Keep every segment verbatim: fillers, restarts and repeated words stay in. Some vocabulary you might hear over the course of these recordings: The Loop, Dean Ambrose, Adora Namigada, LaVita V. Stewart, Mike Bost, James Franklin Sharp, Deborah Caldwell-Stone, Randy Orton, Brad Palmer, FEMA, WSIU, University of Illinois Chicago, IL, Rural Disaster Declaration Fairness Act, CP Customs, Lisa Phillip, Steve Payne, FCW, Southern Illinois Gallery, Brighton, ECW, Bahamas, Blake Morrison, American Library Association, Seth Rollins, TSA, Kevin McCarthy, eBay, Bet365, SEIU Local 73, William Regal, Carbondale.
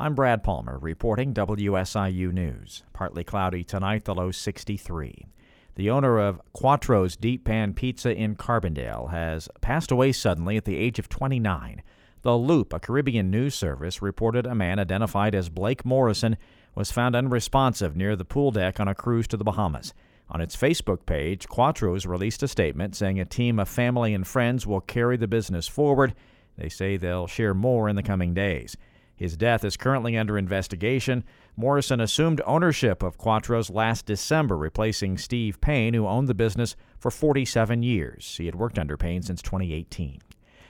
I'm Brad Palmer, reporting W S I U News. Partly cloudy tonight, the low sixty-three. The owner of Quattro's Deep Pan Pizza in Carbondale has passed away suddenly at the age of twenty-nine. The Loop, a Caribbean news service, reported a man identified as Blake Morrison was found unresponsive near the pool deck on a cruise to the Bahamas. On its Facebook page, Quattro's released a statement saying a team of family and friends will carry the business forward. They say they'll share more in the coming days. His death is currently under investigation. Morrison assumed ownership of Quattro's last December, replacing Steve Payne, who owned the business for forty-seven years. He had worked under Payne since twenty eighteen.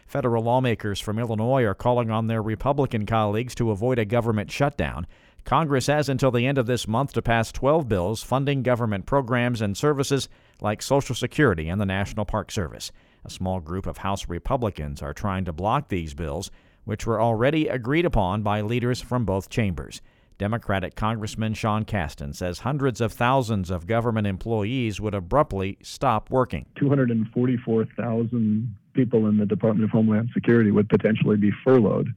Federal lawmakers from Illinois are calling on their Republican colleagues to avoid a government shutdown. Congress has until the end of this month to pass twelve bills funding government programs and services like Social Security and the National Park Service. A small group of House Republicans are trying to block these bills, which were already agreed upon by leaders from both chambers. Democratic Congressman Sean Casten says hundreds of thousands of government employees would abruptly stop working. two hundred forty-four thousand people in the Department of Homeland Security would potentially be furloughed,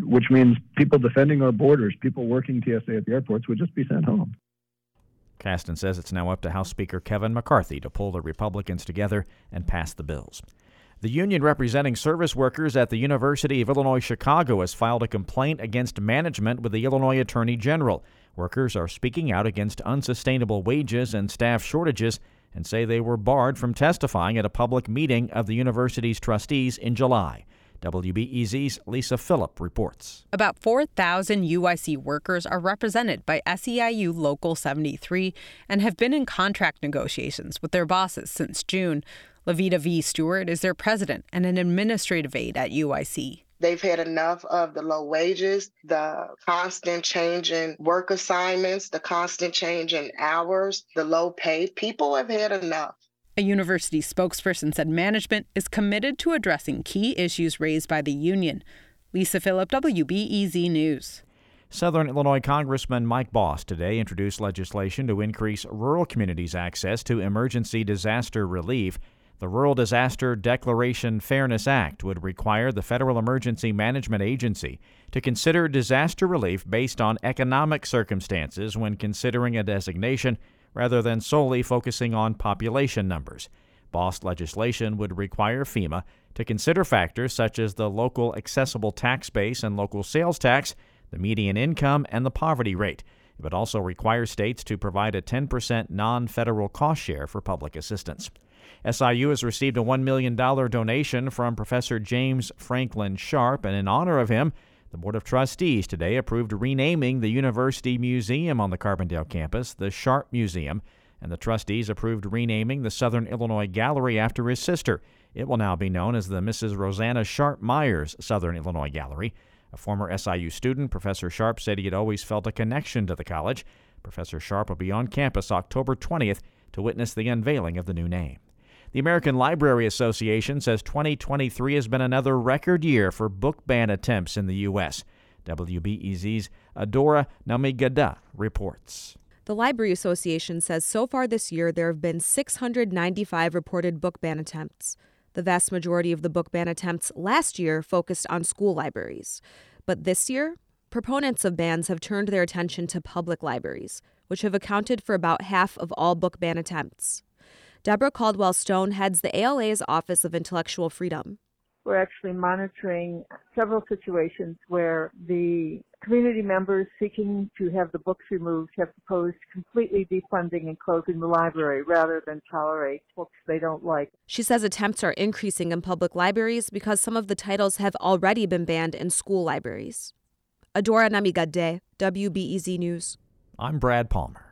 which means people defending our borders, people working T S A at the airports would just be sent home. Casten says it's now up to House Speaker Kevin McCarthy to pull the Republicans together and pass the bills. The union representing service workers at the University of Illinois Chicago has filed a complaint against management with the Illinois Attorney General. Workers are speaking out against unsustainable wages and staff shortages and say they were barred from testifying at a public meeting of the university's trustees in July. W B E Z's Lisa Phillip reports. About four thousand U I C workers are represented by S E I U Local seventy-three and have been in contract negotiations with their bosses since June. LaVita V. Stewart is their president and an administrative aide at U I C. They've had enough of the low wages, the constant change in work assignments, the constant change in hours, the low pay. People have had enough. A university spokesperson said management is committed to addressing key issues raised by the union. Lisa Phillip, W B E Z News. Southern Illinois Congressman Mike Bost today introduced legislation to increase rural communities' access to emergency disaster relief. The Rural Disaster Declaration Fairness Act would require the Federal Emergency Management Agency to consider disaster relief based on economic circumstances when considering a designation rather than solely focusing on population numbers. Bost legislation would require FEMA to consider factors such as the local accessible tax base and local sales tax, the median income, and the poverty rate. It would also require states to provide a ten percent non-federal cost share for public assistance. S I U has received a one million dollars donation from Professor James Franklin Sharp, and in honor of him, the Board of Trustees today approved renaming the University Museum on the Carbondale campus the Sharp Museum, and the trustees approved renaming the Southern Illinois Gallery after his sister. It will now be known as the Missus Rosanna Sharp Myers Southern Illinois Gallery. A former S I U student, Professor Sharp said he had always felt a connection to the college. Professor Sharp will be on campus October twentieth to witness the unveiling of the new name. The American Library Association says twenty twenty-three has been another record year for book ban attempts in the U S. W B E Z's Adora Namigada reports. The Library Association says so far this year there have been six hundred ninety-five reported book ban attempts. The vast majority of the book ban attempts last year focused on school libraries. But this year, proponents of bans have turned their attention to public libraries, which have accounted for about half of all book ban attempts. Deborah Caldwell-Stone heads the A L A's Office of Intellectual Freedom. We're actually monitoring several situations where the community members seeking to have the books removed have proposed completely defunding and closing the library rather than tolerate books they don't like. She says attempts are increasing in public libraries because some of the titles have already been banned in school libraries. Adora Namigade, W B E Z News. I'm Brad Palmer.